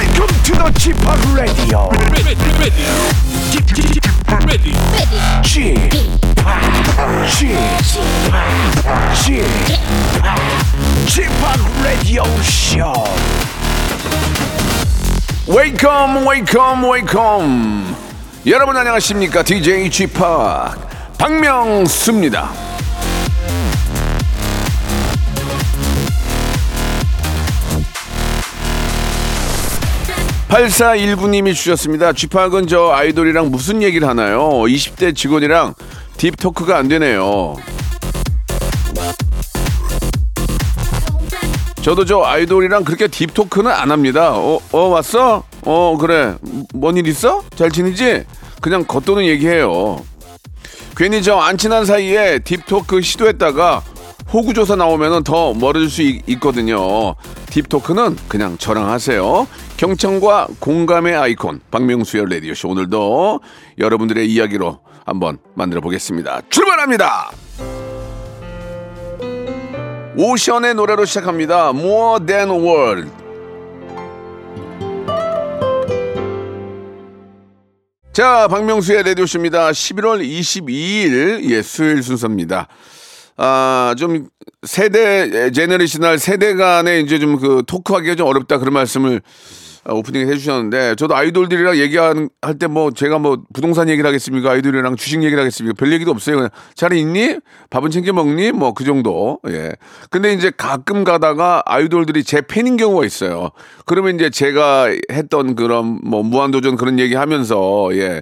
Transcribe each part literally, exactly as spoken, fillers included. Welcome to the 지팍 Radio. 지팍 Radio Show. Welcome, welcome, welcome. 여러분 안녕하십니까? 디제이 지팍 박명수입니다. 팔사일구 님이 주셨습니다. 쥐팍은 저 아이돌이랑 무슨 얘기를 하나요? 이십 대 직원이랑 딥토크가 안 되네요. 저도 저 아이돌이랑 그렇게 딥토크는 안 합니다. 어, 어 왔어? 어 그래. 뭔 일 있어? 잘 지내지? 그냥 겉도는 얘기해요. 괜히 저 안 친한 사이에 딥토크 시도했다가 호구조사 나오면 더 멀어질 수 있, 있거든요. 딥토크는 그냥 저랑 하세요. 경청과 공감의 아이콘 박명수의 라디오쇼, 오늘도 여러분들의 이야기로 한번 만들어 보겠습니다. 출발합니다. 오션의 노래로 시작합니다. More Than World. 자, 박명수의 라디오쇼입니다. 십일월 이십이일 예, 수요일 순서입니다. 아, 좀 세대 제너레이셔널 세대 간에 이제 좀 그 토크하기가 좀 어렵다, 그런 말씀을 오프닝에 해주셨는데, 저도 아이돌들이랑 얘기할 때 뭐 제가 뭐 부동산 얘기를 하겠습니까? 아이돌이랑 주식 얘기를 하겠습니까? 별 얘기도 없어요. 그냥 잘 있니? 밥은 챙겨 먹니? 뭐 그 정도. 예. 근데 이제 가끔 가다가 아이돌들이 제 팬인 경우가 있어요. 그러면 이제 제가 했던 그런 뭐 무한도전 그런 얘기 하면서, 예,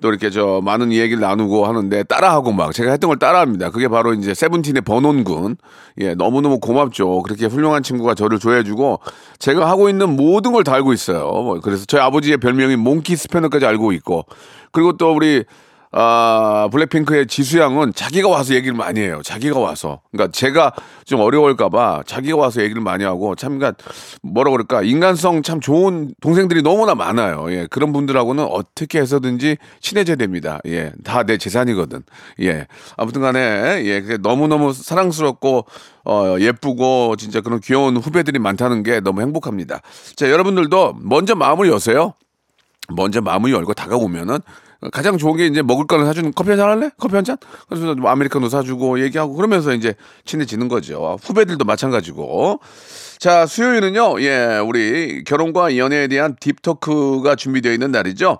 또 이렇게 저 많은 얘기를 나누고 하는데 따라하고 막 제가 했던 걸 따라합니다. 그게 바로 이제 세븐틴의 버논군. 예, 너무너무 고맙죠. 그렇게 훌륭한 친구가 저를 좋아해주고 제가 하고 있는 모든 걸 다 알고 있어요. 그래서 저희 아버지의 별명이 몽키 스패너까지 알고 있고, 그리고 또 우리 아, 블랙핑크의 지수 양은 자기가 와서 얘기를 많이 해요. 자기가 와서. 그러니까 제가 좀 어려울까봐 자기가 와서 얘기를 많이 하고, 참, 그러니까 뭐라 그럴까, 인간성 참 좋은 동생들이 너무나 많아요. 예, 그런 분들하고는 어떻게 해서든지 친해져야 됩니다. 예, 다 내 재산이거든. 예, 아무튼 간에, 예, 너무너무 사랑스럽고, 어, 예쁘고, 진짜 그런 귀여운 후배들이 많다는 게 너무 행복합니다. 자, 여러분들도 먼저 마음을 여세요. 먼저 마음을 열고 다가오면은 가장 좋은 게 이제 먹을 거는 사주는, 커피 한잔 할래? 커피 한 잔? 그래서 아메리카노 사주고 얘기하고 그러면서 이제 친해지는 거죠. 후배들도 마찬가지고. 자, 수요일은요, 예, 우리 결혼과 연애에 대한 딥토크가 준비되어 있는 날이죠.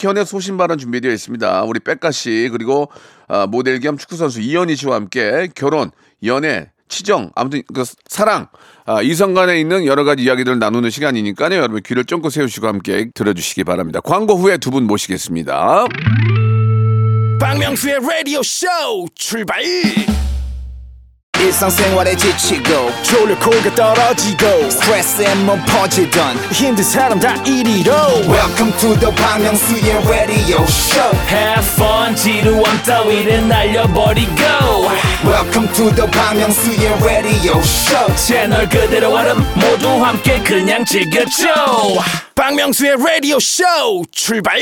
빽현의 소신발언 준비되어 있습니다. 우리 빽가 씨, 그리고 아, 모델 겸 축구선수 이현희 씨와 함께 결혼, 연애, 치정, 아무튼 그 사랑, 아, 이성 간에 있는 여러 가지 이야기들을 나누는 시간이니까요. 여러분 귀를 쫑긋 세우시고 함께 들어주시기 바랍니다. 광고 후에 두 분 모시겠습니다. 박명수의 라디오 쇼 출발! 일상생활에 지치고 졸려 코가 떨어지고 스트레스에 몸 퍼지던 힘든 사람 다 이리로. Welcome to the 박명수의 radio show. Have fun, 지루함 따위를 날려버리고. Welcome to the 박명수의 radio show. 채널 그대로 와름 모두 함께 그냥 즐겨줘. 박명수의 radio show 출발.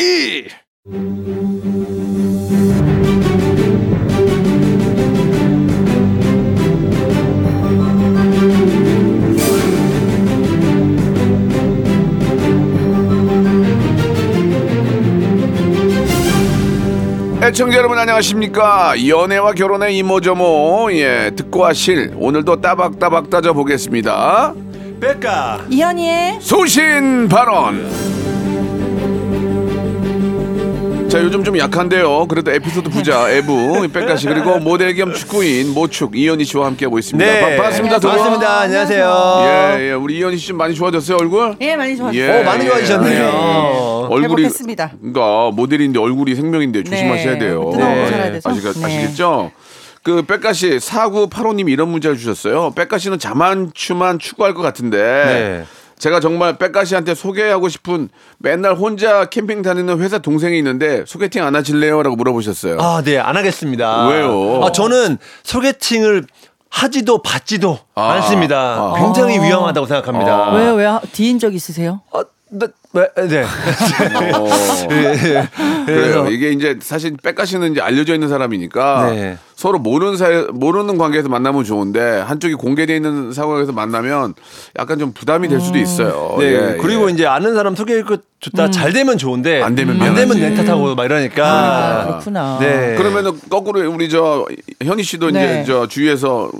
시청자 여러분 안녕하십니까? 연애와 결혼의 이모저모, 예, 듣고와 실 오늘도 따박따박 따져보겠습니다. 빽가 이현희의 소신발언. 자, 요즘 좀 약한데요. 그래도 에피소드 부자 에부 빽가 씨, 그리고 모델 겸 축구인 모축 이현희 씨와 함께하고 있습니다. 네. 바, 반갑습니다. 반갑습니다. 안녕하세요. 예, 예, 우리 이현희 씨 좀 많이 좋아졌어요, 얼굴? 예, 많이 좋아졌어요. 예, 오, 많이 좋아지셨네요. 예. 얼굴이 회복했습니다. 그러니까 모델인데 얼굴이 생명인데 조심하셔야 돼요. 네. 네. 아시가, 네. 아시겠죠? 그 빽가 씨 사구팔오 님 이런 문자를 주셨어요. 빽가 씨는 자만추만 추구할 것 같은데, 네, 제가 정말 빽가 씨한테 소개하고 싶은, 맨날 혼자 캠핑 다니는 회사 동생이 있는데 소개팅 안 하실래요? 라고 물어보셨어요. 아, 네, 안 하겠습니다. 왜요? 아, 저는 소개팅을 하지도 받지도 아, 않습니다. 아. 굉장히 아. 위험하다고 생각합니다. 아. 왜요? 왜요? 뒤인 적 있으세요? 아, 나, 네, 네. 네. 그래요. 이게 이제 사실 빽가시는 이제 알려져 있는 사람이니까, 네, 서로 모르는 사이, 모르는 관계에서 만나면 좋은데 한쪽이 공개되어 있는 상황에서 만나면 약간 좀 부담이 될 수도 있어요. 네. 예, 그리고 예. 이제 아는 사람 소개해줬다 음. 잘 되면 좋은데 안 되면 안 되면 내 탓하고 막 이러니까. 아, 그렇구나. 네. 그러면은 거꾸로 우리 저 현희 씨도 네. 이제 저 주위에서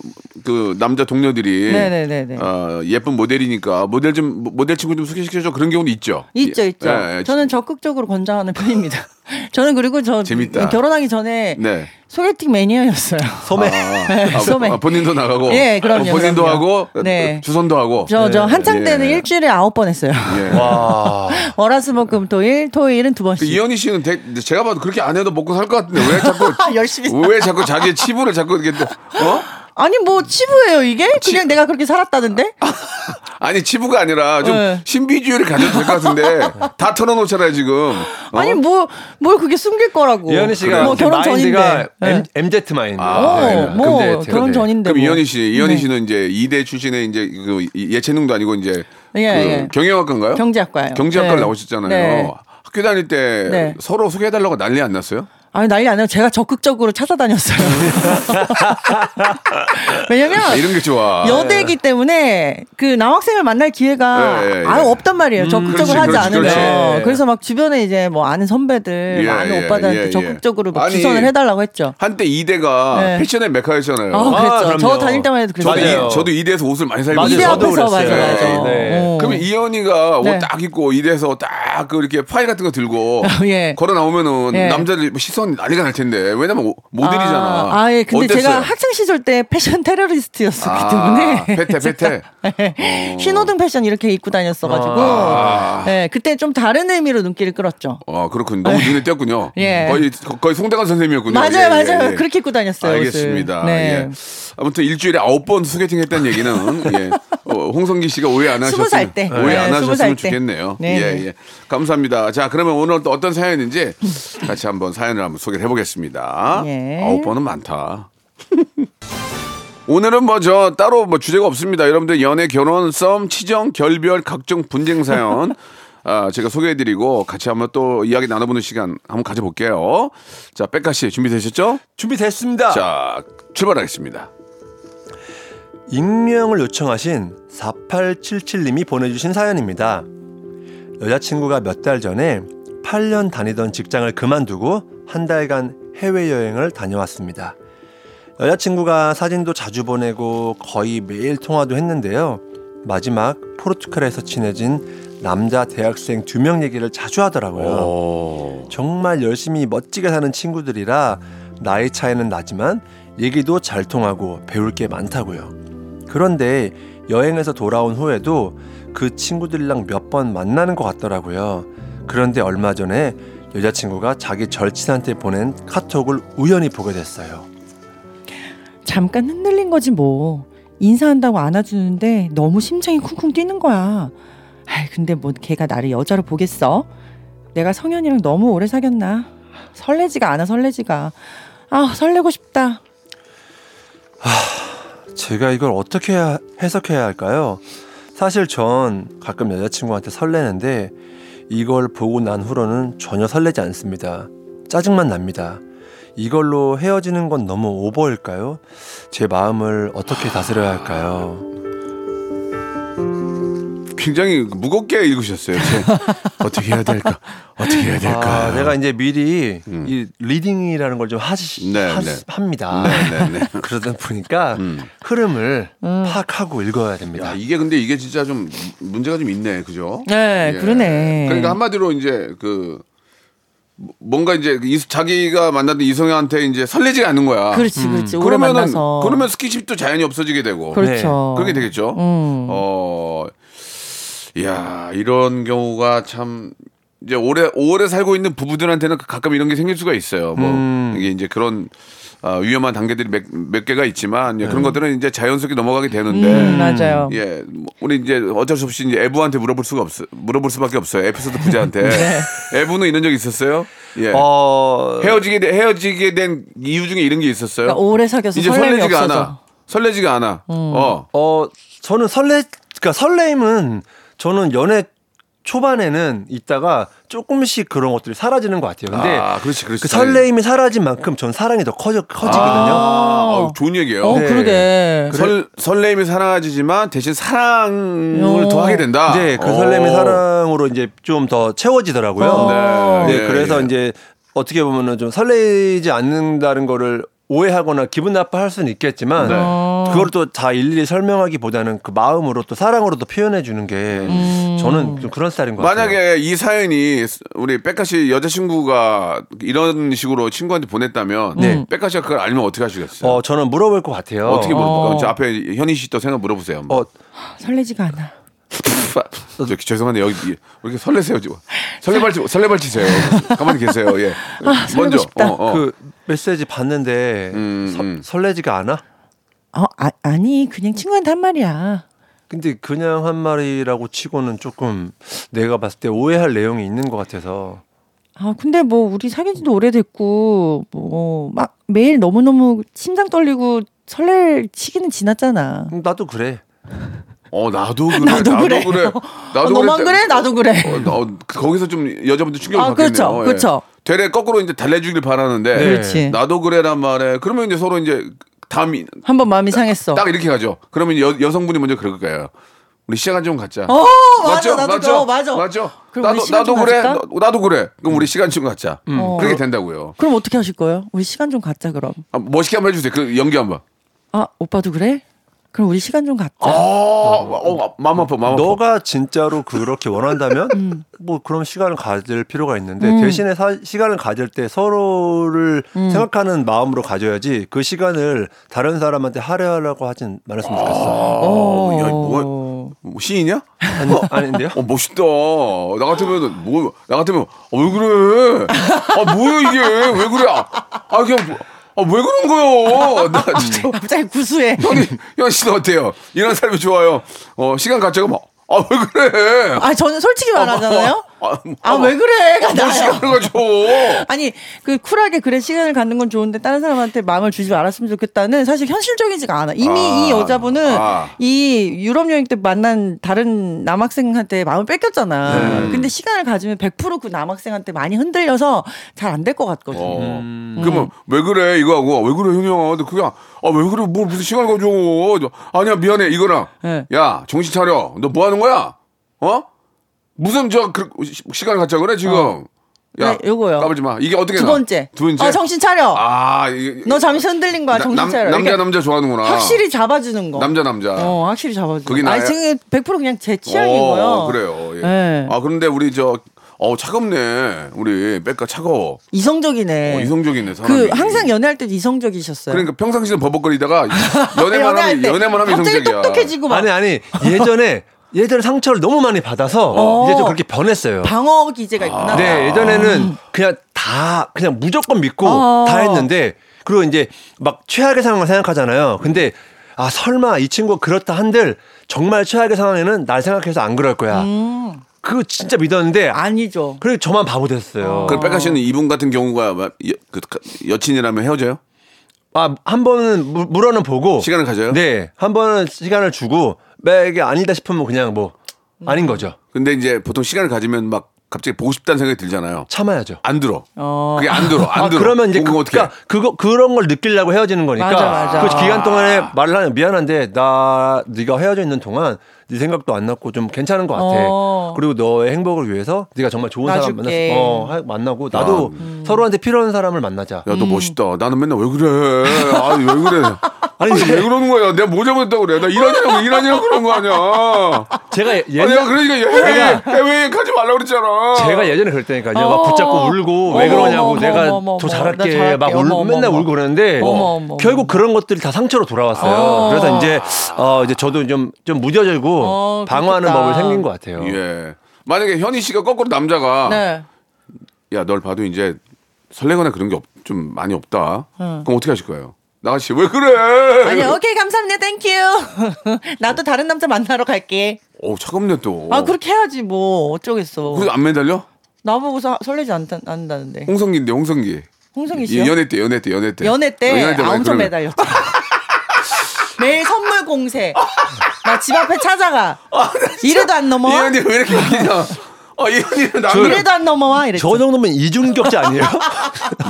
그 남자 동료들이 네네네. 어, 예쁜 모델이니까 모델 좀 모델 친구 좀 소개시켜줘 그런 경우는 있죠. 있죠, 예, 있죠. 예, 예. 저는 적극적으로 권장하는 편입니다. 저는 그리고 저 재밌다. 결혼하기 전에 네. 소개팅 매니아였어요. 소매. 아, 네, 소매. 아, 본인도 나가고. 예, 그럼요. 본인도 그럼요. 하고, 네. 주선도 하고. 저, 저 한창 때는 예. 일주일에 아홉 번 했어요. 예. 와. 월화수목금토일, 토일은 두 번씩. 그 이현희 씨는 대, 제가 봐도 그렇게 안 해도 먹고 살 것 같은데 왜 자꾸 열심히. 왜 자꾸 자기의 치부를 자꾸 이렇게 어? 아니 뭐 치부예요 이게? 치... 그냥 내가 그렇게 살았다던데? 아니 치부가 아니라 좀 네. 신비주의를 가져도 될 것 같은데 다 털어놓잖아요 지금. 어? 아니 뭐 뭘 그게 숨길 거라고. 이현희 씨가 뭐 결혼 마인드가 전인데 엠, 엠지 마인드. 아, 네. 네. 뭐 근데, 결혼 전인데. 그럼 뭐. 이현희 씨, 이현희 네. 씨는 이제 이대 출신의 이제 그 예체능도 아니고 이제 예, 그 예. 경영학과인가요? 경제학과요. 경제학과를 네. 나오셨잖아요. 네. 학교 다닐 때 네. 서로 소개해달라고 난리 안 났어요? 아니 난리 안 해요. 제가 적극적으로 찾아다녔어요. 왜냐면 이런 게 좋아. 여대이기 때문에 그 남학생을 만날 기회가 예, 예, 예. 아예 없단 말이에요. 음, 적극적으로 그렇지, 하지 그렇지, 않으면. 그렇지. 그래서 막 주변에 이제 뭐 아는 선배들, 예, 아는 예, 오빠들한테 예, 예. 적극적으로 막 아니, 주선을 해달라고 했죠. 한때 이대가 예. 패션의 메카였잖아요. 아, 그랬죠. 아, 저 다닐 때만 해도 그랬어요. 저도 이대에서 옷을 많이 살고 있어요. 이대 앞에서 맞아요. 네, 네. 그러면 이현이가 옷 딱 네. 입고 이대에서 딱 그렇게 파일 같은 거 들고 예. 걸어 나오면은 예. 남자들 시선 난리가 날 텐데 왜냐면 모델이잖아. 아, 아 예. 근데 어땠어요? 제가 학창 시절 때 패션 테러리스트였었기 아, 때문에 패태 패태 어. 신호등 패션 이렇게 입고 다녔어가지고 아. 예, 그때 좀 다른 의미로 눈길을 끌었죠. 아 그렇군요. 너무 예. 눈에 띄었군요. 예. 거의 거의 송대관 선생님이었군요. 맞아요, 예, 맞아요. 예, 예. 그렇게 입고 다녔어요. 알겠습니다. 네. 예. 아무튼 일주일에 아홉 번 소개팅했다는 얘기는 예. 어, 홍성기 씨가 오해 안 하셨으면 스무 살 때. 오해 네, 안 하셨으면 좋겠네요. 네. 예, 예. 감사합니다. 자 그러면 오늘 또 어떤 사연인지 같이 한번 사연을 한번 소개를 해보겠습니다. 예. 아홉 번은 많다. 오늘은 뭐 저 따로 뭐 주제가 없습니다. 여러분들 연애, 결혼, 썸, 치정, 결별, 각종 분쟁 사연 아, 제가 소개해드리고 같이 한번 또 이야기 나눠보는 시간 한번 가져볼게요. 자, 빽가 씨 준비되셨죠? 준비됐습니다. 자, 출발하겠습니다. 익명을 요청하신 사팔칠칠님이 보내주신 사연입니다. 여자친구가 몇 달 전에 팔 년 다니던 직장을 그만두고 한 달간 해외여행을 다녀왔습니다. 여자친구가 사진도 자주 보내고 거의 매일 통화도 했는데요. 마지막 포르투갈에서 친해진 남자 대학생 두 명 얘기를 자주 하더라고요. 오. 정말 열심히 멋지게 사는 친구들이라 나이 차이는 나지만 얘기도 잘 통하고 배울 게 많다고요. 그런데 여행에서 돌아온 후에도 그 친구들이랑 몇 번 만나는 것 같더라고요. 그런데 얼마 전에 여자친구가 자기 절친한테 보낸 카톡을 우연히 보게 됐어요. 잠깐 흔들린 거지 뭐. 인사한다고 안아주는데 너무 심장이 쿵쿵 뛰는 거야. 아이 근데 뭐 걔가 나를 여자로 보겠어? 내가 성현이랑 너무 오래 사귀었나? 설레지가 않아 설레지가. 아 설레고 싶다. 하, 제가 이걸 어떻게 해야, 해석해야 할까요? 사실 전 가끔 여자친구한테 설레는데 이걸 보고 난 후로는 전혀 설레지 않습니다. 짜증만 납니다. 이걸로 헤어지는 건 너무 오버일까요? 제 마음을 어떻게 다스려야 할까요? 굉장히 무겁게 읽으셨어요. 어떻게 해야 될까? 어떻게 해야 될까? 아, 내가 이제 미리 음. 이 리딩이라는 걸 좀 하시 네, 하, 네. 합니다. 네, 네, 네. 그러다 보니까 음. 흐름을 음. 파악하고 읽어야 됩니다. 야, 이게 근데 이게 진짜 좀 문제가 좀 있네, 그죠? 네, 예. 그러네. 그러니까 한마디로 이제 그. 뭔가 이제 자기가 만났던 이성애한테 이제 설레지 않는 거야. 그렇지, 그렇지. 음. 그러면은 만나서. 그러면 스킨십도 자연히 없어지게 되고. 그렇죠. 네. 그게 되겠죠. 음. 어, 이야 이런 경우가 참 이제 오래 오래 살고 있는 부부들한테는 가끔 이런 게 생길 수가 있어요. 뭐 음. 이게 이제 그런. 아, 위험한 단계들이 몇, 몇 개가 있지만 예, 그런 음. 것들은 이제 자연스럽게 넘어가게 되는데 음, 맞아요. 예, 우리 이제 어쩔 수 없이 이제 애부한테 물어볼 수가 없어, 물어볼 수밖에 없어요. 에피소드 부자한테 네. 애부는 이런 적 있었어요? 예, 어... 헤어지게 되, 헤어지게 된 이유 중에 이런 게 있었어요. 그러니까 오래 사귀어서 이제 설레지가 없어져. 않아, 설레지가 않아. 음. 어, 어, 저는 설레, 그러니까 설레임은 저는 연애 초반에는 있다가 조금씩 그런 것들이 사라지는 것 같아요. 근데 아, 그렇지, 그렇지. 그 설레임이 사라진 만큼 전 사랑이 더 커져, 커지거든요. 아, 아, 좋은 얘기예요. 어, 네. 그러게. 설, 설레임이 사라지지만 대신 사랑을 어. 더 하게 된다. 네, 그 어. 설레임이 사랑으로 이제 좀 더 채워지더라고요. 어. 네. 네, 네, 그래서 네. 이제 어떻게 보면은 좀 설레이지 않는다는 거를 오해하거나 기분 나빠할 수는 있겠지만 네. 그걸 또 다 일일이 설명하기보다는 그 마음으로 또 사랑으로 또 표현해주는 게 음. 저는 좀 그런 스타일인 것 만약에 같아요. 만약에 이 사연이 우리 빽가 씨 여자친구가 이런 식으로 친구한테 보냈다면 네. 빽가 씨가 그걸 알면 어떻게 하시겠어요? 어, 저는 물어볼 것 같아요. 어떻게 물어볼까요? 어. 앞에 현희 씨 또 생각 물어보세요. 어. 설레지가 않아. 죄송한데 여기 왜 이렇게 설레세요? 설레발치 설레발치세요. 가만히 계세요. 예. 아, 먼저 어, 어. 그 메시지 봤는데 음, 서, 음. 설레지가 않아? 어, 아, 아니 그냥 친구한테 한 말이야. 근데 그냥 한 말이라고 치고는 조금 내가 봤을 때 오해할 내용이 있는 것 같아서. 아 근데 뭐 우리 사귄지도 오래됐고 뭐 막 매일 너무 너무 심장 떨리고 설렐 시기는 지났잖아. 나도 그래. 어 나도 그래 나도, 나도 그래, 그래. 나도 어, 너만 그래, 그래 나도 그래 어, 어, 거기서 좀 여자분들 충격을 아, 받겠네요. 그렇죠, 예. 그렇죠. 되레 거꾸로 이제 달래주길 바라는데 그렇지. 나도 그래란 말에 그러면 이제 서로 이제 담이 한번 마음이 딱, 상했어. 딱 이렇게 가죠. 그러면 여 여성분이 먼저 그럴 거예요. 우리 시간 좀 갖자. 어, 맞죠, 맞아, 나도 맞죠, 맞아. 맞죠. 나도 나도 그래, 너, 나도 그래. 그럼 음. 우리 시간 좀 갖자. 음. 어. 그렇게 된다고요. 그럼 어떻게 하실 거예요? 우리 시간 좀 갖자 그럼. 아, 멋있게 한번 해주세요. 그 연기 한번. 아 오빠도 그래? 그럼 우리 시간 좀 갖자. 아, 어, 마음 아파, 마음 아파. 너가 진짜로 그렇게 원한다면, 음. 뭐 그런 시간을 가질 필요가 있는데 음. 대신에 사, 시간을 가질 때 서로를 음. 생각하는 마음으로 가져야지 그 시간을 다른 사람한테 할애하려고 하진 말았으면 좋겠어. 어, 야, 뭐, 뭐 시인이야? 아니, 아닌데요? 어, 멋있다. 나 같으면 뭐, 나 같으면 어, 왜 그래? 아 뭐야 이게? 왜 그래? 아 그냥. 아, 왜 그런 거요? 나 진짜. 갑자기 구수해. 형님, 형 씨는 어때요? 이런 삶이 좋아요. 어, 시간 갖자고 막, 아, 왜 그래? 아, 저는 솔직히 말하잖아요? 아, 아, 아, 아 왜 그래? 아, 뭐 시간을 가져. 아니, 그 쿨하게 그래, 시간을 갖는 건 좋은데 다른 사람한테 마음을 주지 말았으면 좋겠다는 사실 현실적이지가 않아. 이미 아, 이 여자분은 아. 이 유럽 여행 때 만난 다른 남학생한테 마음을 뺏겼잖아. 네. 근데 시간을 가지면 백 퍼센트 그 남학생한테 많이 흔들려서 잘 안 될 것 같거든. 어. 음. 그러면 왜 그래? 이거 하고, 왜 그래, 형이야? 근데 그게, 아, 왜 그래? 뭘 무슨 시간을 가져. 아니야, 미안해. 이거랑. 네. 야, 정신 차려. 너 뭐 하는 거야? 어? 무슨 저 그, 시간을 갖자 그래 지금. 어. 야, 네, 요거요. 까불지 마. 이게 어떻게 두 나? 번째. 두 번째. 어, 정신 차려. 아, 이게, 너 잠시 흔들린 거야. 나, 정신 차려. 남, 남자 남자 좋아하는구나. 확실히 잡아주는 거. 남자 남자. 어, 확실히 잡아주는 거. 그게 나야. 아, 지금 백 퍼센트 그냥 제 취향인 어, 거예요. 그래요. 예. 네. 아, 그런데 우리 저 어 차갑네. 우리 빽가 차가워. 이성적이네. 어, 이성적이네. 사람이. 그 항상 연애할 때 이성적이셨어요. 그러니까 평상시는 버벅거리다가 연애만 하면 연애만 하면 갑자기 이성적이야. 똑똑해지고 막. 아니 아니 예전에. 예전에 상처를 너무 많이 받아서 어. 이제 좀 그렇게 변했어요. 방어 기제가 있구나. 아. 네, 예전에는 그냥 다 그냥 무조건 믿고 아. 다 했는데 그리고 이제 막 최악의 상황을 생각하잖아요. 근데 아 설마 이 친구가 그렇다 한들 정말 최악의 상황에는 날 생각해서 안 그럴 거야. 음. 그거 진짜 믿었는데 아니죠. 그래서 저만 바보 됐어요. 아. 그럼 빽가 씨는 이분 같은 경우가 여, 그, 여친이라면 헤어져요? 아, 한 번은 물어는 보고 시간을 가져요? 네, 한 번은 시간을 주고 이게 아니다 싶으면 그냥 뭐 아닌 거죠. 근데 이제 보통 시간을 가지면 막 갑자기 보고 싶다는 생각이 들잖아요. 참아야죠. 안 들어. 어... 그게 안 들어. 안 아, 들어. 그러면 이제 그, 어떻게 그러니까 그거 그런 걸 느끼려고 헤어지는 거니까. 맞아, 맞아. 그 기간 동안에 말을 하면 미안한데 나 네가 헤어져 있는 동안 네 생각도 안 났고 좀 괜찮은 것 같아. 어... 그리고 너의 행복을 위해서 네가 정말 좋은 사람 만나 어, 만나고 나도 야, 음. 서로한테 필요한 사람을 만나자. 야, 너 음. 멋있다. 나는 맨날 왜 그래? 아, 왜 그래? 아니, 아니 왜 그러는 거야? 내가 뭐 잘못했다고 그래? 나 일하냐고 일하냐고 그런 거 아니야? 제가 예전에 아, 그러니까 해외 해외 가지 말라고 그랬잖아. 제가 예전에 그랬다니까요. 어, 막 붙잡고 울고 어, 왜 그러냐고 어, 내가 어, 어, 더 잘할게 어, 막 울, 어, 맨날 어, 울고 그러는데 어, 어, 어, 결국 그런 것들이 다 상처로 돌아왔어요. 어, 그래서 이제 어, 이제 저도 좀 좀 무뎌지고 어, 방어하는 법을 생긴 것 같아요. 예. 만약에 현희 씨가 거꾸로 남자가 네. 야, 널 봐도 이제 설레거나 그런 게 좀 많이 없다. 응. 그럼 어떻게 하실 거예요? 나가씨 왜 그래? 아니 오케이 감사합니다 땡큐. 나도 다른 남자 만나러 갈게. 오 차갑네 또. 아 그렇게 해야지 뭐 어쩌겠어. 그래서 안 매달려? 나보고 사, 설레지 않다, 않는다는데. 홍성기인데 홍성기. 홍성기 씨요? 연애 때 연애 때 연애 때. 연애 때? 어, 연애 때 아, 엄청 매달렸죠. 매일 선물 공세. 나 집 앞에 찾아가. 아, 이래도 안 넘어. 이현이 왜 이렇게 웃기냐. 어, 이현이는 남미래도 안 넘어와 이랬죠. 저 정도면 이중격자 아니에요?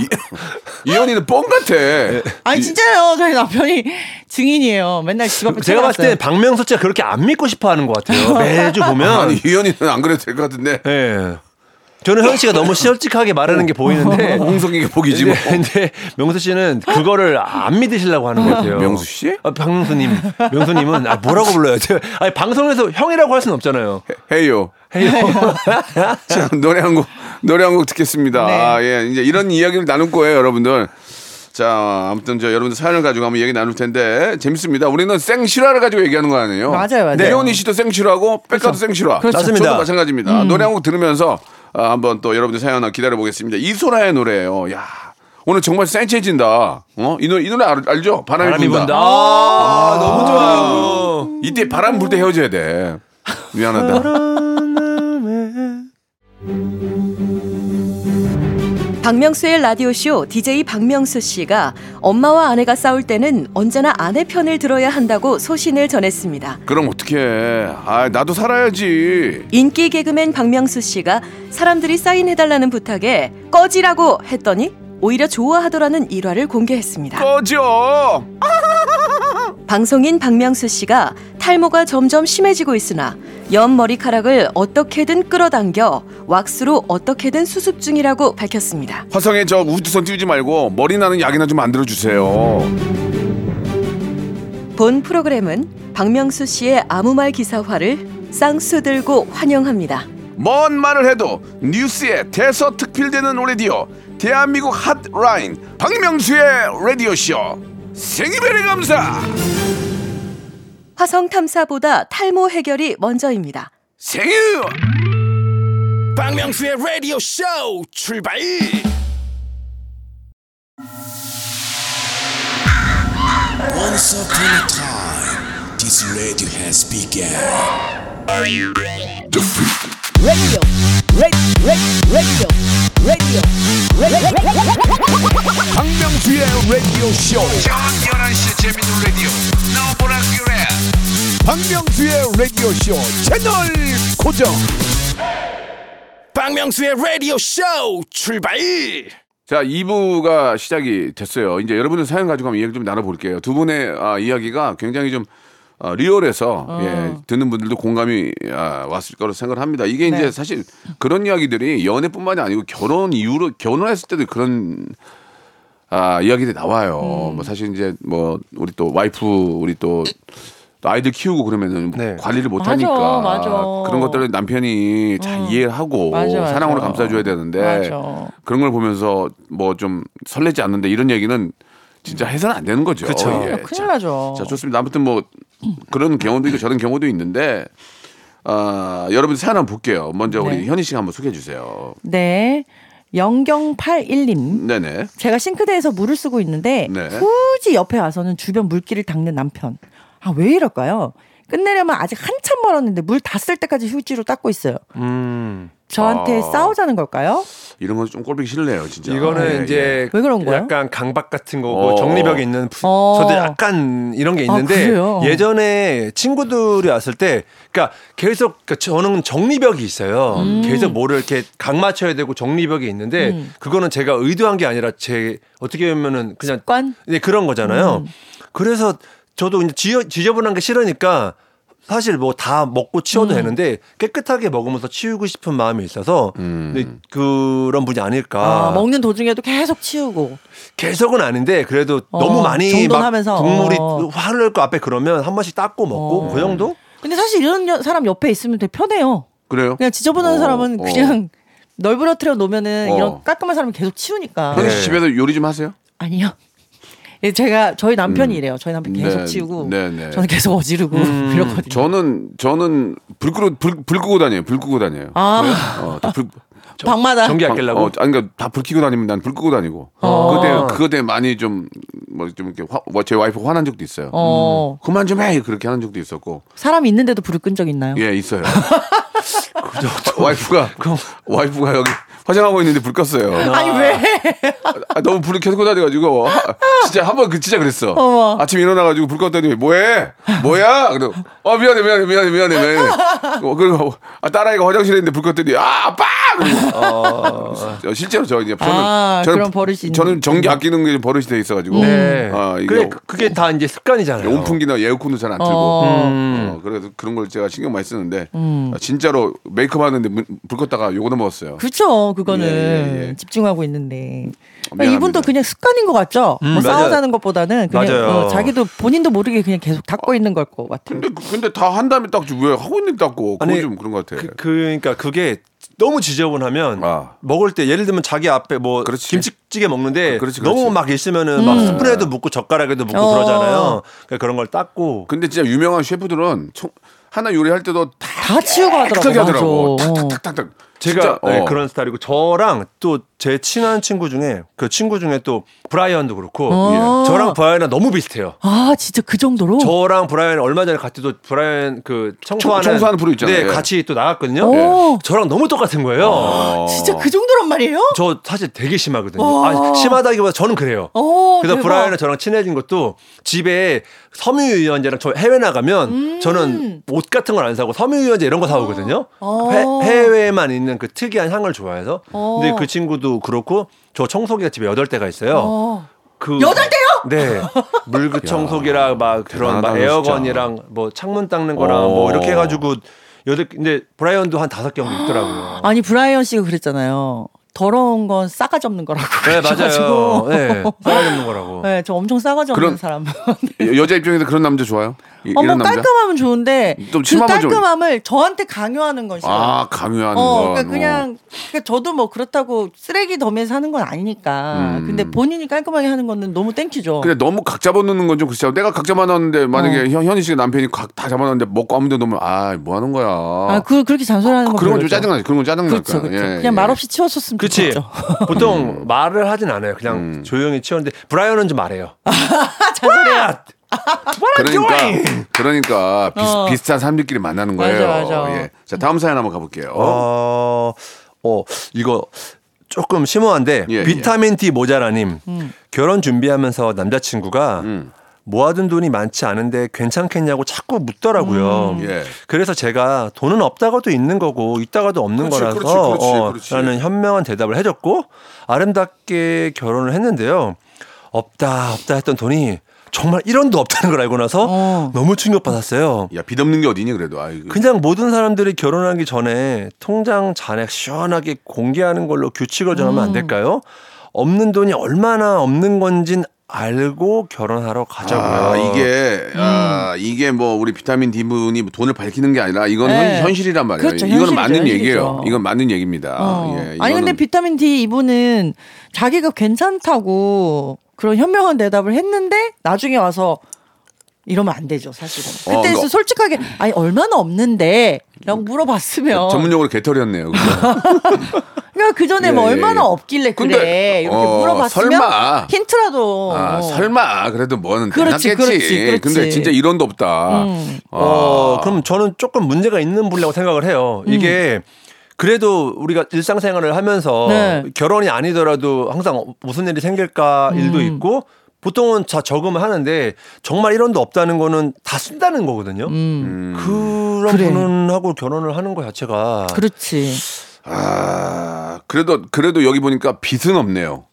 이, 이현이는 뻥 같아. 네. 아니 진짜요. 저희 남편이 증인이에요. 맨날 집 앞에 제가 봤을 때 박명수 씨가 그렇게 안 믿고 싶어하는 것 같아요. 매주 보면. 아니 이현이는 안 그래도 될 것 같은데. 네. 저는 현희 씨가 너무 솔직하게 말하는 게 보이는데 홍성이가 보기지 뭐. 근데 명수 씨는 그거를 안 믿으시려고 하는 것 같아요. 명수 씨? 아, 박명수님, 명수님은 아, 뭐라고 불러요? 제가, 아니 방송에서 형이라고 할 수는 없잖아요. 헤이요. 헤이요. 자, 노래 한 곡, 노래 한 곡 듣겠습니다. 네. 아, 예, 이제 이런 이야기를 나눌 거예요, 여러분들. 자, 아무튼 저 여러분들 사연을 가지고 한번 얘기 나눌 텐데 재밌습니다. 우리는 생실화를 가지고 얘기하는 거 아니에요? 맞아요, 맞아요. 이현희 씨도 생실화고 빽가도 생실화. 그렇죠. 맞습니다. 저도 마찬가지입니다. 음. 노래 한 곡 들으면서. 아, 한번 또 여러분들 사연을 기다려보겠습니다. 이소라의 노래예요. 야, 오늘 정말 센치해진다. 어? 이 노래, 이 노래 알, 알죠? 바람이, 바람이 분다. 분다. 아, 아, 너무 좋아요. 아, 이때 바람 불 때 헤어져야 돼. 미안하다. 박명수의 라디오쇼 디제이 박명수 씨가 엄마와 아내가 싸울 때는 언제나 아내 편을 들어야 한다고 소신을 전했습니다. 그럼 어떡해. 아, 나도 살아야지. 인기 개그맨 박명수 씨가 사람들이 사인해달라는 부탁에 꺼지라고 했더니 오히려 좋아하더라는 일화를 공개했습니다. 꺼져. 방송인 박명수 씨가 탈모가 점점 심해지고 있으나 옆 머리카락을 어떻게든 끌어당겨 왁스로 어떻게든 수습 중이라고 밝혔습니다. 화성에 저 우주선 띄우지 말고 머리 나는 약이나 좀 만들어주세요. 본 프로그램은 박명수 씨의 아무 말 기사화를 쌍수 들고 환영합니다. 뭔 말을 해도 뉴스에 대서특필되는 오레디오 대한민국 핫라인 박명수의 라디오쇼 생이별의 감사. 화성 탐사보다 탈모 해결이 먼저입니다. 생일! 박명수의 라디오 쇼 출발! Once upon a time, this radio has begun. Are you ready? Radio, radio, radio, radio, radio. 박명수의 라디오 쇼. 저녁 열한 시 재밌는 라디오. 너 보라 그래. 박명수의 라디오쇼 채널 고정. 박명수의 라디오쇼 출발. 자, 이 부가 시작이 됐어요. 이제 여러분들 사연 가지고 한번 이야기 좀 나눠볼게요. 두 분의 아, 이야기가 굉장히 좀 아, 리얼해서 어. 예, 듣는 분들도 공감이 아, 왔을 거로 생각을 합니다. 이게 이제 네. 사실 그런 이야기들이 연애뿐만이 아니고 결혼 이후로 결혼했을 때도 그런 아, 이야기들이 나와요. 음. 뭐 사실 이제 뭐 우리 또 와이프 우리 또 아이들 키우고 그러면은 네. 관리를 못 하니까 맞아, 맞아. 그런 것들을 남편이 잘 음. 이해하고 맞아, 맞아. 사랑으로 감싸줘야 되는데 맞아. 그런 걸 보면서 뭐 좀 설레지 않는데 이런 얘기는 진짜 해서는 안 되는 거죠. 그렇죠. 예. 큰일 나죠. 자, 자, 좋습니다. 아무튼 뭐 그런 경우도 있고 저런 경우도 있는데 어, 여러분 사연 한번 볼게요. 먼저 우리 네. 현희 씨가 한번 소개해 주세요. 네. 영경팔십일 님. 네네. 제가 싱크대에서 물을 쓰고 있는데 네. 굳이 옆에 와서는 주변 물기를 닦는 남편. 아, 왜 이럴까요? 끝내려면 아직 한참 멀었는데 물 다 쓸 때까지 휴지로 닦고 있어요. 음. 저한테 아. 싸우자는 걸까요? 이런 건 좀 꼴보기 싫네요, 진짜. 이거는 네, 이제 왜 그런 거예요? 약간 강박 같은 거고 어. 정리벽이 있는 부... 어. 저도 약간 이런 게 있는데 아, 예전에 친구들이 왔을 때 그러니까 계속 그러니까 저는 정리벽이 있어요. 음. 계속 뭐를 이렇게 각 맞춰야 되고 정리벽이 있는데 음. 그거는 제가 의도한 게 아니라 제 어떻게 보면은 그냥 습관? 네, 그런 거잖아요. 음. 그래서 저도 이제 지저, 지저분한 게 싫으니까 사실 뭐 다 먹고 치워도 음. 되는데 깨끗하게 먹으면서 치우고 싶은 마음이 있어서 음. 근데 그런 분이 아닐까. 아, 먹는 도중에도 계속 치우고. 계속은 아닌데 그래도 어, 너무 많이 막 국물이 어. 화를 낼 거 앞에 그러면 한 번씩 닦고 먹고 어. 그 정도? 근데 사실 이런 사람 옆에 있으면 되게 편해요. 그래요? 그냥 지저분한 어, 사람은 어. 그냥 널브러뜨려 놓으면은 어. 이런 깔끔한 사람은 계속 치우니까. 네. 네. 집에서 요리 좀 하세요? 아니요. 제가 저희 남편이 음. 이래요. 저희 남편 계속 네, 치우고 네, 네. 저는 계속 어지르고 음. 이러거든요. 저는 저는 불 끄고 불, 불 끄고 다녀요. 불 끄고 다녀요. 아, 어, 다 불, 저, 방마다 전기 아끼려고. 어, 아니 그러니까 다 불 켜고 다니면 난 불 끄고 다니고. 어. 그때 그때 많이 좀 뭐 좀 이렇게 화, 제 와이프 화난 적도 있어요. 어. 음. 그만 좀 해. 그렇게 하는 적도 있었고. 사람 있는데도 불을 끈 적 있나요? 예, 있어요. 그 와이프가 와이프가 여기 화장하고 있는데 불 껐어요. 아니 왜? 아, 너무 불을 계속 꺼다니가지고 진짜 한번 그 진짜 그랬어. 어머. 아침에 일어나가지고 불 껐더니 뭐해? 뭐야? 그리고 어 미안해 미안해 미안해 미안해 미안해. 어, 그리고 아, 딸아이가 화장실에 있는데 불 껐더니 아 아빠! 어... 실제로 저 이제 저는 아, 저는, 그런 버릇이 있는... 저는 전기 아끼는 게 버릇이 돼 있어가지고. 네. 아, 이게 그래, 그게 다 이제 습관이잖아요. 온풍기나 에어컨도 잘 안 틀고. 어... 음. 어, 그래서 그런 걸 제가 신경 많이 쓰는데 음. 아, 진짜로 메이크업 하는데 불 껐다가 요거도 먹었어요. 그렇죠. 그거는 예, 예, 예. 집중하고 있는데 미안합니다. 이분도 그냥 습관인 것 같죠. 음, 뭐 싸우자는 것보다는 그냥 어, 자기도 본인도 모르게 그냥 계속 닦고 아, 있는 걸 것 같아요. 근데 근데 다 한 다음에 닦지 왜 하고 있는 닦고 그건 아니, 좀 그런 것 같아. 그, 그러니까 그게 너무 지저분하면 아. 먹을 때 예를 들면 자기 앞에 뭐 그렇지. 김치찌개 먹는데 그렇지, 그렇지. 너무 막 있으면은 음. 막 스프레이도 묻고 젓가락에도 묻고 어. 그러잖아요. 그러니까 그런 걸 닦고. 근데 진짜 유명한 셰프들은 총, 하나 요리할 때도 다 치우고 하더라고요. 하더라고. 탁탁탁탁. 제가 어. 네, 그런 스타일이고 저랑 또 제 친한 친구 중에 그 친구 중에 또 브라이언도 그렇고 아~ 예. 저랑 브라이언은 너무 비슷해요. 아 진짜 그 정도로? 저랑 브라이언 얼마 전에 같이 또 브라이언 그 청소하는 청소하는 프로 있잖아요. 네 예. 같이 또 나갔거든요. 예. 저랑 너무 똑같은 거예요. 아~ 진짜 그 정도란 말이에요? 저 사실 되게 심하거든요. 아, 심하다기보다 저는 그래요. 그래서 브라이언은 저랑 친해진 것도 집에 섬유유연제랑 저 해외 나가면 음~ 저는 옷 같은 걸 안 사고 섬유유연제 이런 거 사오거든요. 아~ 해외에만 있는 그 특이한 향을 좋아해서 어. 근데 그 친구도 그렇고 저 청소기가 집에 여덟 대가 있어요. 어. 그 여덟 대요? 네. 물그 청소기랑 막 그런 막 에어건이랑 진짜. 뭐 창문 닦는 거랑 어. 뭐 이렇게 해가지고 여덟 근데 브라이언도 한 다섯 개 정도 있더라고요. 아니 브라이언 씨가 그랬잖아요. 더러운 건 싸가 접는 거라고. 네 맞아요. 네, 싸가 접는 거라고. 네, 저 엄청 싸가 접는 사람. 여자 입장에서 그런 남자 좋아요? 이, 어, 이런 뭐 남자? 깔끔하면 좋은데 좀 그 깔끔함을 좀... 저한테 강요하는 건 싫어요. 아 강요하는 어, 건. 그러니까 그냥 그러니까 저도 뭐 그렇다고 쓰레기 더미에서 하는 건 아니니까. 음. 근데 본인이 깔끔하게 하는 건 너무 땡큐죠. 근데 너무 각 잡아놓는 건 좀 그렇죠. 내가 각 잡아놨는데 만약에 어. 현, 현희 씨가 남편이 각 다 잡아놨는데 먹고 아무데도 놓으면 아 뭐 하는 거야. 아 그 그렇게 잔소리하는 아, 거. 그런 건 좀 짜증나지. 그런 건 짜증나니까. 그렇죠, 그렇죠. 예, 그냥 예. 말없이 치웠었으면. 그치. 보통 음. 말을 하진 않아요. 그냥 음. 조용히 치우는데 브라이언은 좀 말해요. 잔소리야. 그러니까 그러니까 비슷, 어. 비슷한 사람들끼리 만나는 거예요. 맞아, 맞아. 예. 자 다음 사연 한번 가볼게요. 어, 어 이거 조금 심오한데 예, 비타민 D 예. 모자라님 음. 결혼 준비하면서 남자친구가 음. 모아둔 돈이 많지 않은데 괜찮겠냐고 자꾸 묻더라고요. 음. 예. 그래서 제가 돈은 없다가도 있는 거고 있다가도 없는 그렇지, 거라서 그렇지, 그렇지, 어, 그렇지. 라는 현명한 대답을 해줬고 아름답게 결혼을 했는데요. 없다 없다 했던 돈이 정말 일 원도 없다는 걸 알고 나서 어. 너무 충격받았어요. 야, 빚 없는 게 어디니 그래도. 아이고. 그냥 모든 사람들이 결혼하기 전에 통장 잔액 시원하게 공개하는 걸로 규칙을 정하면 음. 안 될까요? 없는 돈이 얼마나 없는 건진 알고 결혼하러 가자고요. 아, 이게 음. 아, 이게 뭐 우리 비타민 D 분이 돈을 밝히는 게 아니라 이건 네. 현실이란 말이에요. 그렇죠, 이건 현실이죠, 맞는 현실이죠. 얘기예요. 이건 맞는 얘기입니다. 어. 예, 아니 근데 비타민 D 이분은 자기가 괜찮다고 그런 현명한 대답을 했는데 나중에 와서 이러면 안 되죠, 사실은. 그때 어, 그러니까. 솔직하게 아니 얼마나 없는데 라고 물어봤으면. 전문용어로 개털이었네요. 그러니까 그 전에 예, 뭐 예, 얼마나 예. 없길래 근데, 그래 이렇게 어, 물어봤으면 설마. 힌트라도. 아, 어. 설마 그래도 뭐는 그렇지, 그렇지, 그렇지. 근데 진짜 일 원도 없다. 음. 아. 어, 그럼 저는 조금 문제가 있는 분이라고 생각을 해요. 음. 이게. 그래도 우리가 일상생활을 하면서 네. 결혼이 아니더라도 항상 무슨 일이 생길까 음. 일도 있고 보통은 다 저금을 하는데 정말 일 원도 없다는 거는 다 쓴다는 거거든요. 음. 그런 그래. 분하고 결혼을 하는 거 자체가. 그렇지. 아, 그래도, 그래도 여기 보니까 빚은 없네요.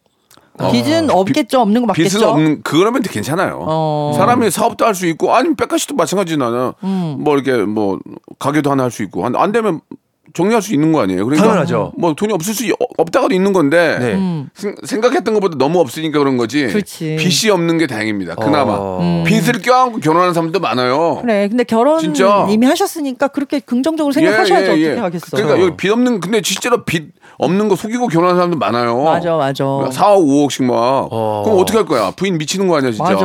어. 빚은 없겠죠. 없는 거 맞겠죠. 빚은 없는 그러면 괜찮아요. 어. 사람이 사업도 할 수 있고 아니면 빽가 씨도 마찬가지. 나는 음. 뭐 이렇게 뭐 가게도 하나 할 수 있고 안, 안 되면 정리할 수 있는 거 아니에요? 그러니까 당연하죠. 뭐 돈이 없을 수 없다가도 있는 건데 네. 음. 생각했던 것보다 너무 없으니까 그런 거지. 그렇지. 빚이 없는 게 다행입니다. 그나마 어. 음. 빚을 껴안고 결혼하는 사람도 많아요. 그래, 근데 결혼 진짜. 이미 하셨으니까 그렇게 긍정적으로 생각하셔야죠. 예, 예, 예. 어떻게 하겠어? 그러니까 여기 빚 없는 근데 실제로 빚 없는 거 속이고 결혼하는 사람도 많아요. 맞아, 맞아. 사억, 오억씩 막. 어. 그럼 어떻게 할 거야? 부인 미치는 거 아니야, 진짜. 맞아.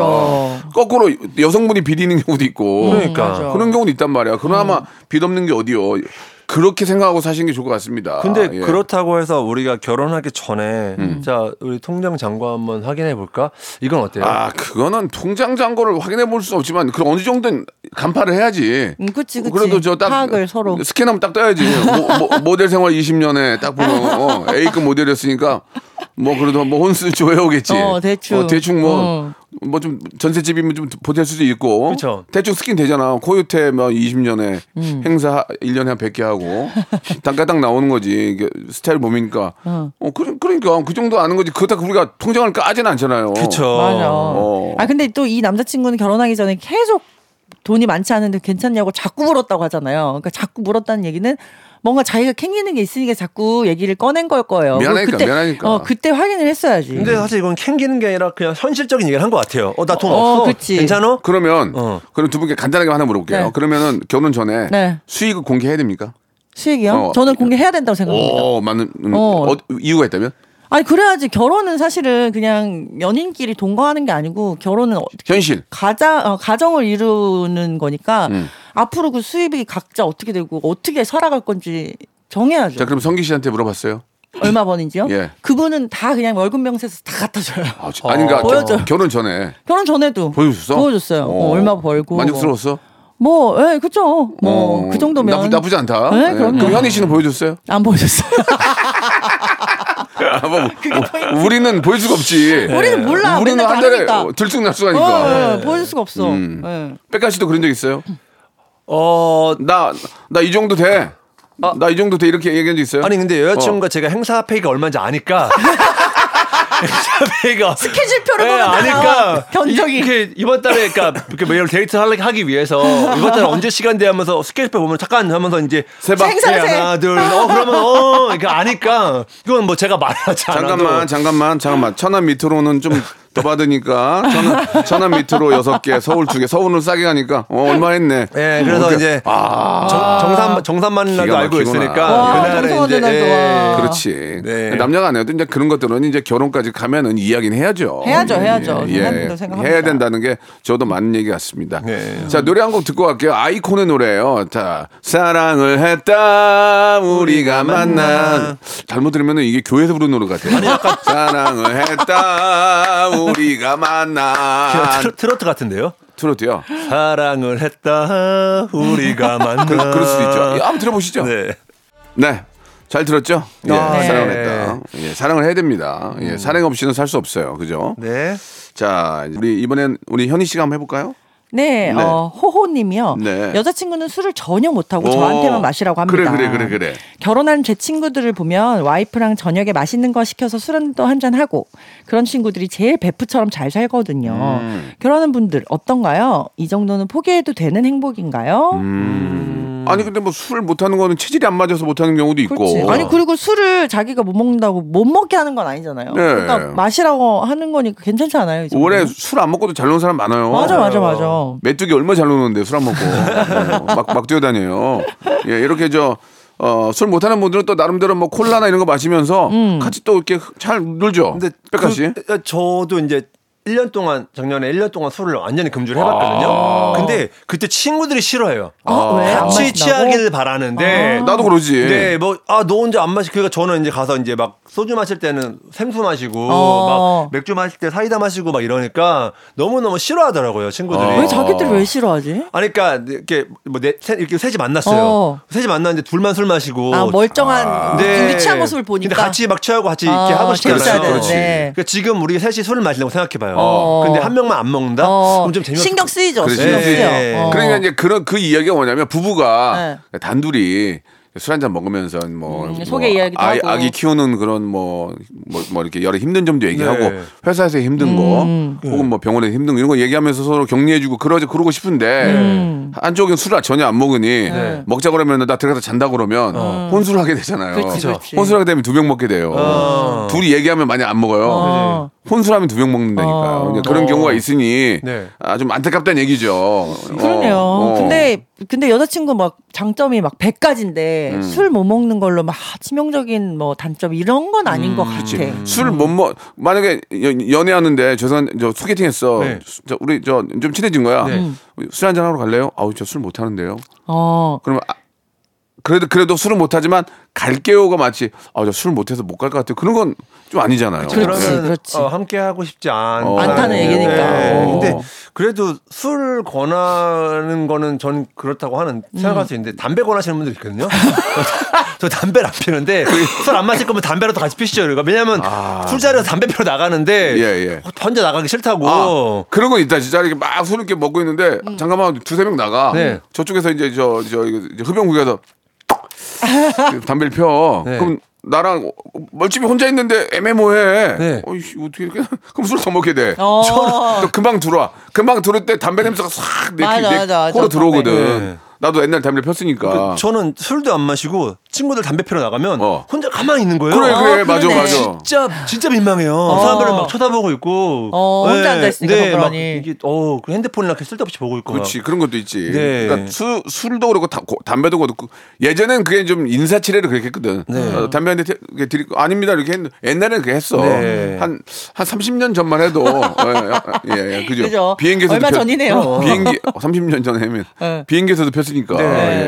거꾸로 여성분이 빚 있는 경우도 있고. 그러니까 음, 그런 경우도 있단 말이야. 그나마 음. 빚 없는 게 어디요? 그렇게 생각하고 사시는 게 좋을 것 같습니다. 근데 예. 그렇다고 해서 우리가 결혼하기 전에 음. 자 우리 통장 잔고 한번 확인해 볼까? 이건 어때요? 아 그거는 통장 잔고를 확인해 볼 수는 없지만 그럼 어느 정도는 간파를 해야지. 음, 그치, 그치. 그래도 저 딱 파악을 서로 스캔하면 딱 떠야지. 모, 모, 모델 생활 이십 년에 딱 보면 어, A급 모델이었으니까. 뭐 그래도 뭐 혼수 조회오겠지. 어, 대충. 어, 대충 뭐 뭐 좀 어. 전셋집이면 좀 보탤 수도 있고. 그쵸. 대충 스킨 되잖아. 코요태 뭐 이십 년에 음. 행사 일 년에 한 백 개 하고 땅가닥 나오는 거지. 스타일 보니까. 어, 어 그, 그러니까 그 정도 아는 거지. 그렇다고 우리가 통장을 까지는 않잖아요. 그렇죠. 맞아. 어. 아 근데 또 이 남자친구는 결혼하기 전에 계속 돈이 많지 않은데 괜찮냐고 자꾸 물었다고 하잖아요. 그러니까 자꾸 물었다는 얘기는 뭔가 자기가 캥기는 게 있으니까 자꾸 얘기를 꺼낸 걸 거예요. 미안하니까, 그때, 미안하니까. 어, 그때 확인을 했어야지. 근데 사실 이건 캥기는 게 아니라 그냥 현실적인 얘기를 한 것 같아요. 어, 나 돈 어, 없어. 그치. 괜찮아? 그러면, 어. 그럼 두 분께 간단하게 하나 물어볼게요. 네. 그러면은 결혼 전에 네. 수익을 공개해야 됩니까? 수익이요? 어. 저는 공개해야 된다고 생각합니다. 어, 맞는, 음, 어. 어, 이유가 있다면? 아니 그래야지. 결혼은 사실은 그냥 연인끼리 동거하는 게 아니고 결혼은 현실 가자, 어, 가정을 이루는 거니까 음. 앞으로 그 수입이 각자 어떻게 되고 어떻게 살아갈 건지 정해야죠. 자 그럼 성기 씨한테 물어봤어요. 얼마 버는지요? 예. 그분은 다 그냥 월급 명세서 다 갖다 줘요. 아, 아, 아니 그러니까 보여줘요. 결혼 전에 결혼 전에도 보여줬어? 보여줬어요. 어, 얼마 벌고 만족스러웠어? 뭐. 뭐, 예, 그죠. 뭐, 어, 그 정도면. 나쁘, 나쁘지 않다. 예, 예. 그럼 현희 씨는 보여줬어요? 안 보여줬어요. 아, 뭐, 뭐, 우리는 보일 수가 없지. 예. 우리는 몰라. 우리는 한 달에 들쑥날쑥하니까. 어, 예, 예. 보일 수가 없어. 음. 예. 빽가 씨도 그런 적 있어요? 어, 나, 나 이 정도 돼. 아. 나 이 정도 돼. 이렇게 얘기한 적 있어요? 아니, 근데 여자친구가 어. 제가 행사 페이가 얼마인지 아니까. 스케줄표를 네, 보면 아니까 변적이 이번 달에 그러니까 매일 데이트 하기 위해서 이번 달에 언제 시간 돼 하면서 스케줄표 보면 잠깐 하면서 이제 세박 하나 둘 어 그러면 어 그러니까 아니까 이건 뭐 제가 말하지 않아도 잠깐만 잠깐만 잠깐만 천안 밑으로는 좀 더 받으니까 천안, 천안 밑으로 여섯 개 서울 두 개 서울은 싸게 가니까 어, 얼마 했네. 예, 네, 그래서 어, 이제 아~ 정, 정산 정산만 날도 알고 있으니까 그날은 이제 예. 그렇지. 네. 남녀가 안 해도 이제 그런 것들은 이제 결혼까지 가면은 이야기는 해야죠. 해야죠, 예, 해야죠. 예, 예. 해야 된다는 게 저도 맞는 얘기 같습니다. 네. 자 노래 한 곡 듣고 갈게요. 아이콘의 노래예요. 자 사랑을 했다 우리가 만난 잘못 들으면은 이게 교회에서 부르는 노래 같아요. 아니, 약간 사랑을 했다. 우리가 만나 트로, 트로트 같은데요? 트로트요? 사랑을 했다 우리가 만나 그, 그럴 수도 있죠. 한번 들어보시죠. 네, 네. 잘 들었죠? 네. 예, 사랑을 했다. 예, 사랑을 해야 됩니다. 예, 음. 사랑 없이는 살 수 없어요. 그죠? 네. 자 우리 이번엔 우리 현희 씨가 한번 해볼까요? 네, 네. 어, 호호님이요. 네. 여자친구는 술을 전혀 못하고 저한테만 마시라고 합니다. 그래, 그래, 그래, 그래. 결혼한 제 친구들을 보면 와이프랑 저녁에 맛있는 거 시켜서 술 한잔 하고 그런 친구들이 제일 베프처럼 잘 살거든요. 음. 결혼한 분들 어떤가요? 이 정도는 포기해도 되는 행복인가요? 음. 아니 근데 뭐 술 못하는 거는 체질이 안 맞아서 못하는 경우도 있고. 그렇지. 아니 그리고 술을 자기가 못 먹는다고 못 먹게 하는 건 아니잖아요. 네. 그러니까 마시라고 하는 거니까 괜찮지 않아요? 원래 술 안 먹고도 잘 노는 사람 많아요. 맞아, 맞아, 맞아. 메뚜기 얼마 잘 노는데 술 안 먹고 네, 막, 막 뛰어다녀요. 예, 이렇게 저 어, 술 못하는 분들은 또 나름대로 뭐 콜라나 이런 거 마시면서 음. 같이 또 이렇게 잘 놀죠. 근데 빽가 씨 그, 저도 이제 일 년 동안 작년에 일 년 동안 술을 완전히 금주를 해봤거든요. 아~ 근데 그때 친구들이 싫어해요. 아~ 왜? 같이 취하길 바라는데 아~ 나도 그러지. 네, 뭐 아 너 혼자 안 마시. 그러니까 저는 이제 가서 이제 막 소주 마실 때는 생수 마시고 아~ 막 맥주 마실 때 사이다 마시고 막 이러니까 너무 너무 싫어하더라고요 친구들이. 아~ 왜 자기들 왜 싫어하지? 아니 그러니까 이렇게 뭐 네, 세, 이렇게 셋이 만났어요. 어. 셋이 만났는데 둘만 술 마시고 아, 멀쩡한 아~ 둘이 취한 모습을 보니까. 근데 같이 막 취하고 같이 이렇게 아~ 하고 싶잖아요. 그렇지. 네. 그러니까 지금 우리 셋이 술을 마시려고 생각해봐요. 어. 근데 한 명만 안 먹는다? 어. 그럼 좀 재미없... 신경 쓰이죠. 그래, 신경 쓰여. 예. 어. 그러니까 이제 그런 그 이야기가 뭐냐면 부부가 네. 단둘이 술 한잔 먹으면서 뭐, 음, 뭐 아이, 아기 키우는 그런 뭐뭐 뭐, 뭐 이렇게 여러 힘든 점도 얘기하고 네. 회사에서 힘든 거 음. 혹은 뭐 병원에서 힘든 거 이런 거 얘기하면서 서로 격려해주고 그러지 그러고 싶은데 음. 한쪽은 술을 전혀 안 먹으니 네. 먹자 그러면 나 들어가서 잔다 그러면 어. 혼술을 하게 되잖아요. 그치, 그치. 혼술하게 되면 두 병 먹게 돼요. 어. 둘이 얘기하면 많이 안 먹어요. 어. 혼술하면 두 병 먹는다니까요. 어. 그런 어. 경우가 있으니 네. 아, 좀 안타깝다는 얘기죠. 그러네요. 어. 근데 근데 여자친구 막 장점이 막 백 가지인데 음. 술 못 먹는 걸로 막 치명적인 뭐 단점 이런 건 아닌 음. 것 같아. 음. 술 못 먹 만약에 연애하는데 죄송한 저 소개팅했어. 네. 저 우리 저 좀 친해진 거야. 네. 술 한잔 하러 갈래요? 아우 저 술 못 하는데요. 어. 그러면 아, 그래도 그래도 술은 못하지만 갈게요가 마치 아 저 술 못해서 못 갈 것 같아요. 그런 건 좀 아니잖아요. 그렇지, 네. 그렇지. 어, 함께 하고 싶지 않. 어. 않다는 얘기니까. 네. 근데 그래도 술 권하는 거는 전 그렇다고 하는 음. 생각할 수 있는데 담배 권하시는 분들 있거든요. 저 담배를 안 피는데 술 안 마실 거면 담배라도 같이 피시죠. 그러니까 왜냐하면 아. 술자리에서 담배 피러 나가는데 예, 예. 혼자 나가기 싫다고. 아, 그런 건 있다. 진짜 이렇게 막 술 이렇게 먹고 있는데 음. 잠깐만 두세 명 나가. 네. 저쪽에서 이제 저 저 흡연구역에서 담배를 펴. 네. 그럼 나랑 멀쩡히 혼자 있는데 애매모호해. 네. 어이씨 어떻게 이렇게? 그럼 술 더 먹게 돼. 어~ 또 금방 들어와. 금방 들어올 때 담배 냄새가 싹 내 코로 들어오거든. 네. 나도 옛날 담배 폈으니까. 그러니까 저는 술도 안 마시고 친구들 담배 피러 나가면 어. 혼자 가만히 있는 거예요. 그래 그래 어, 맞아 맞아. 진짜 진짜 민망해요. 어. 사람들은 막 쳐다보고 있고. 어, 네. 혼자 앉아 있으니까 네, 막 이게 어 핸드폰이나 이렇게 쓸데없이 보고 있고. 그렇지 그런 것도 있지. 네. 그러니까 수, 술도 그렇고 다, 담배도 그렇고 예전엔 그게 좀 인사치레를 그렇게 했거든. 네. 어, 담배 한 대 드리고 아닙니다 이렇게 했는데 옛날에는 그렇게 했어. 네. 한, 한 삼십 년 전만 해도 예, 예, 예, 그죠. 그죠. 비행기에서 얼마 폈, 전이네요. 비행기 삼십 년 전에면 네. 비행기에서도 폈. 니까 네.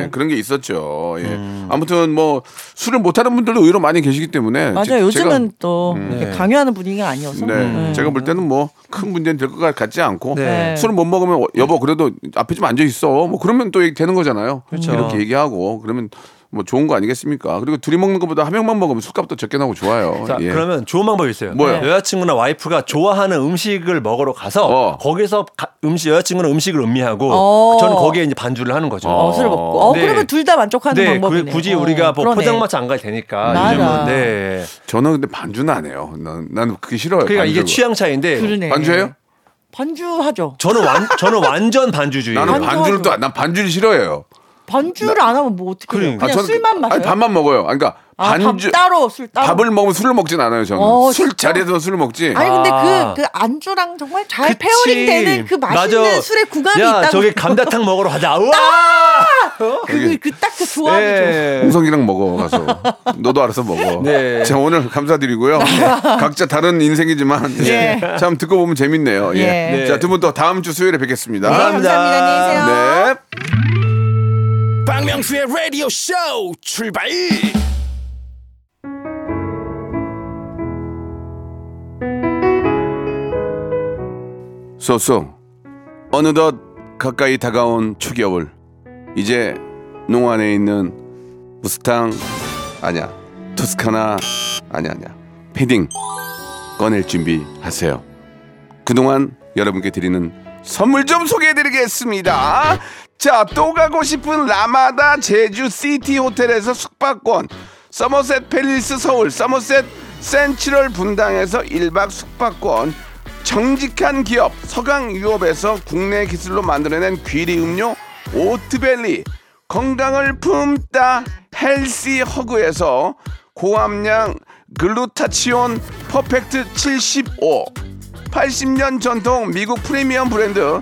예, 그런 게 있었죠. 예. 음. 아무튼 뭐 술을 못하는 분들도 의외로 많이 계시기 때문에 맞아요. 제, 요즘은 제가, 또 음. 네. 강요하는 분위기가 아니어서 네. 네. 제가 볼 때는 뭐 큰 문제는 될 것 같지 않고 네. 술을 못 먹으면 여보 그래도 앞에 좀 앉아 있어. 뭐 그러면 또 되는 거잖아요. 그렇죠. 이렇게 얘기하고 그러면. 뭐 좋은 거 아니겠습니까? 그리고 둘이 먹는 것보다 한 명만 먹으면 술값도 적게 나고 좋아요. 자, 예. 그러면 좋은 방법이 있어요. 뭐요? 여자친구나 와이프가 좋아하는 음식을 먹으러 가서 어. 거기서 가, 음식 여자친구는 음식을 음미하고 어. 저는 거기에 이제 반주를 하는 거죠. 어, 술을 먹고. 어, 네. 그러면 둘 다 만족하는 네, 방법이네. 굳이 우리가 뭐 포장마차 안 가야 되니까. 맞아. 네. 저는 근데 반주는 안 해요. 난, 난 그게 싫어요. 그러니까 반주가. 이게 취향 차이인데. 그러네. 반주해요? 반주하죠. 저는 완 저는 완전 반주주의. 나는 반주를 또 난 반주를 싫어해요. 반주를 나, 안 하면 뭐 어떻게 그래요? 그냥 아, 술만 마셔요? 아니, 밥만 먹어요. 그러니까 아, 반주 밥 따로 술 따로 밥을 먹으면 술을 먹진 않아요. 저는 어, 술 자리에서 술을 먹지. 아니 근데 아. 그, 그 안주랑 정말 잘 페어링되는 그 맛있는 맞아. 술의 구간이 있다. 야 저기 감자탕 먹으러 가자. 우와. 어? 그 그 딱 그 조합이 좀. 홍성이랑 먹어 가서 너도 알아서 먹어. 네. 자 오늘 감사드리고요. 각자 다른 인생이지만 네. 예. 참 듣고 보면 재밌네요. 예. 네. 자 두 분 또 다음 주 수요일에 뵙겠습니다. 네, 감사합니다. 감사합니다. 안녕히 계세요. 네. 박명수의 라디오 쇼 출발. 쏘쏘 어느덧 가까이 다가온 초겨울. 이제 농안에 있는 무스탕 아니야 토스카나 아니야 아니야 패딩 꺼낼 준비하세요. 그동안 여러분께 드리는 선물 좀 소개해드리겠습니다. 자, 또 가고 싶은 라마다 제주시티 호텔에서 숙박권, 서머셋 팰리스 서울, 서머셋 센츄럴 분당에서 일 박 숙박권, 정직한 기업 서강유업에서 국내 기술로 만들어낸 귀리 음료 오트밸리, 건강을 품다 헬시 허그에서 고함량 글루타치온 퍼펙트 칠십오, 팔십 년 전통 미국 프리미엄 브랜드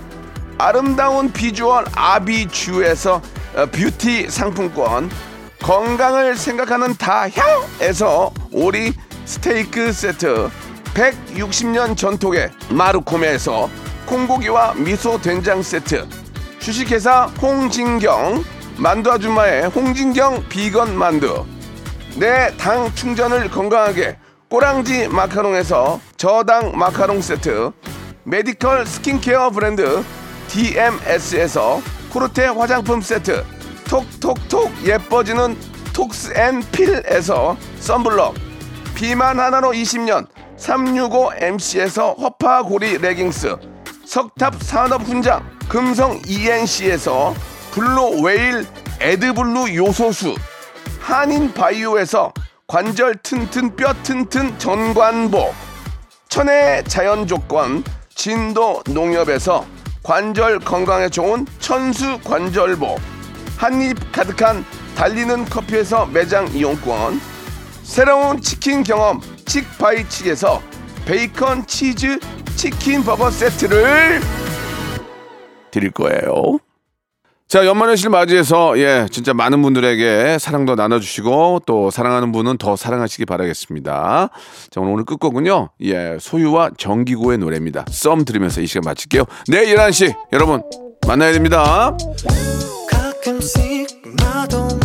아름다운 비주얼 아비주에서 뷰티 상품권, 건강을 생각하는 다향에서 오리 스테이크 세트, 백육십 년 전통의 마루코메에서 콩고기와 미소 된장 세트, 주식회사 홍진경 만두 아줌마의 홍진경 비건 만두, 내 당 충전을 건강하게 꼬랑지 마카롱에서 저당 마카롱 세트, 메디컬 스킨케어 브랜드 디엠에스에서 코르테 화장품 세트, 톡톡톡 예뻐지는 톡스앤필에서 썬블럭, 비만 하나로 이십 년 삼육오 엠씨에서 허파고리 레깅스, 석탑 산업훈장 금성 이엔씨에서 블루웨일 에드블루 요소수, 한인바이오에서 관절 튼튼 뼈 튼튼 전관보, 천혜의 자연조건 진도 농협에서 관절 건강에 좋은 천수 관절보, 한입 가득한 달리는 커피에서 매장 이용권, 새로운 치킨 경험 칙바이칙에서 베이컨 치즈 치킨 버거 세트를 드릴 거예요. 자, 연말연시를 맞이해서 예 진짜 많은 분들에게 사랑도 나눠주시고 또 사랑하는 분은 더 사랑하시기 바라겠습니다. 자, 오늘, 오늘 끝곡은요. 예, 소유와 정기고의 노래입니다. 썸 들으면서 이 시간 마칠게요. 내일 열한 시 여러분 만나야 됩니다. 가끔씩 나도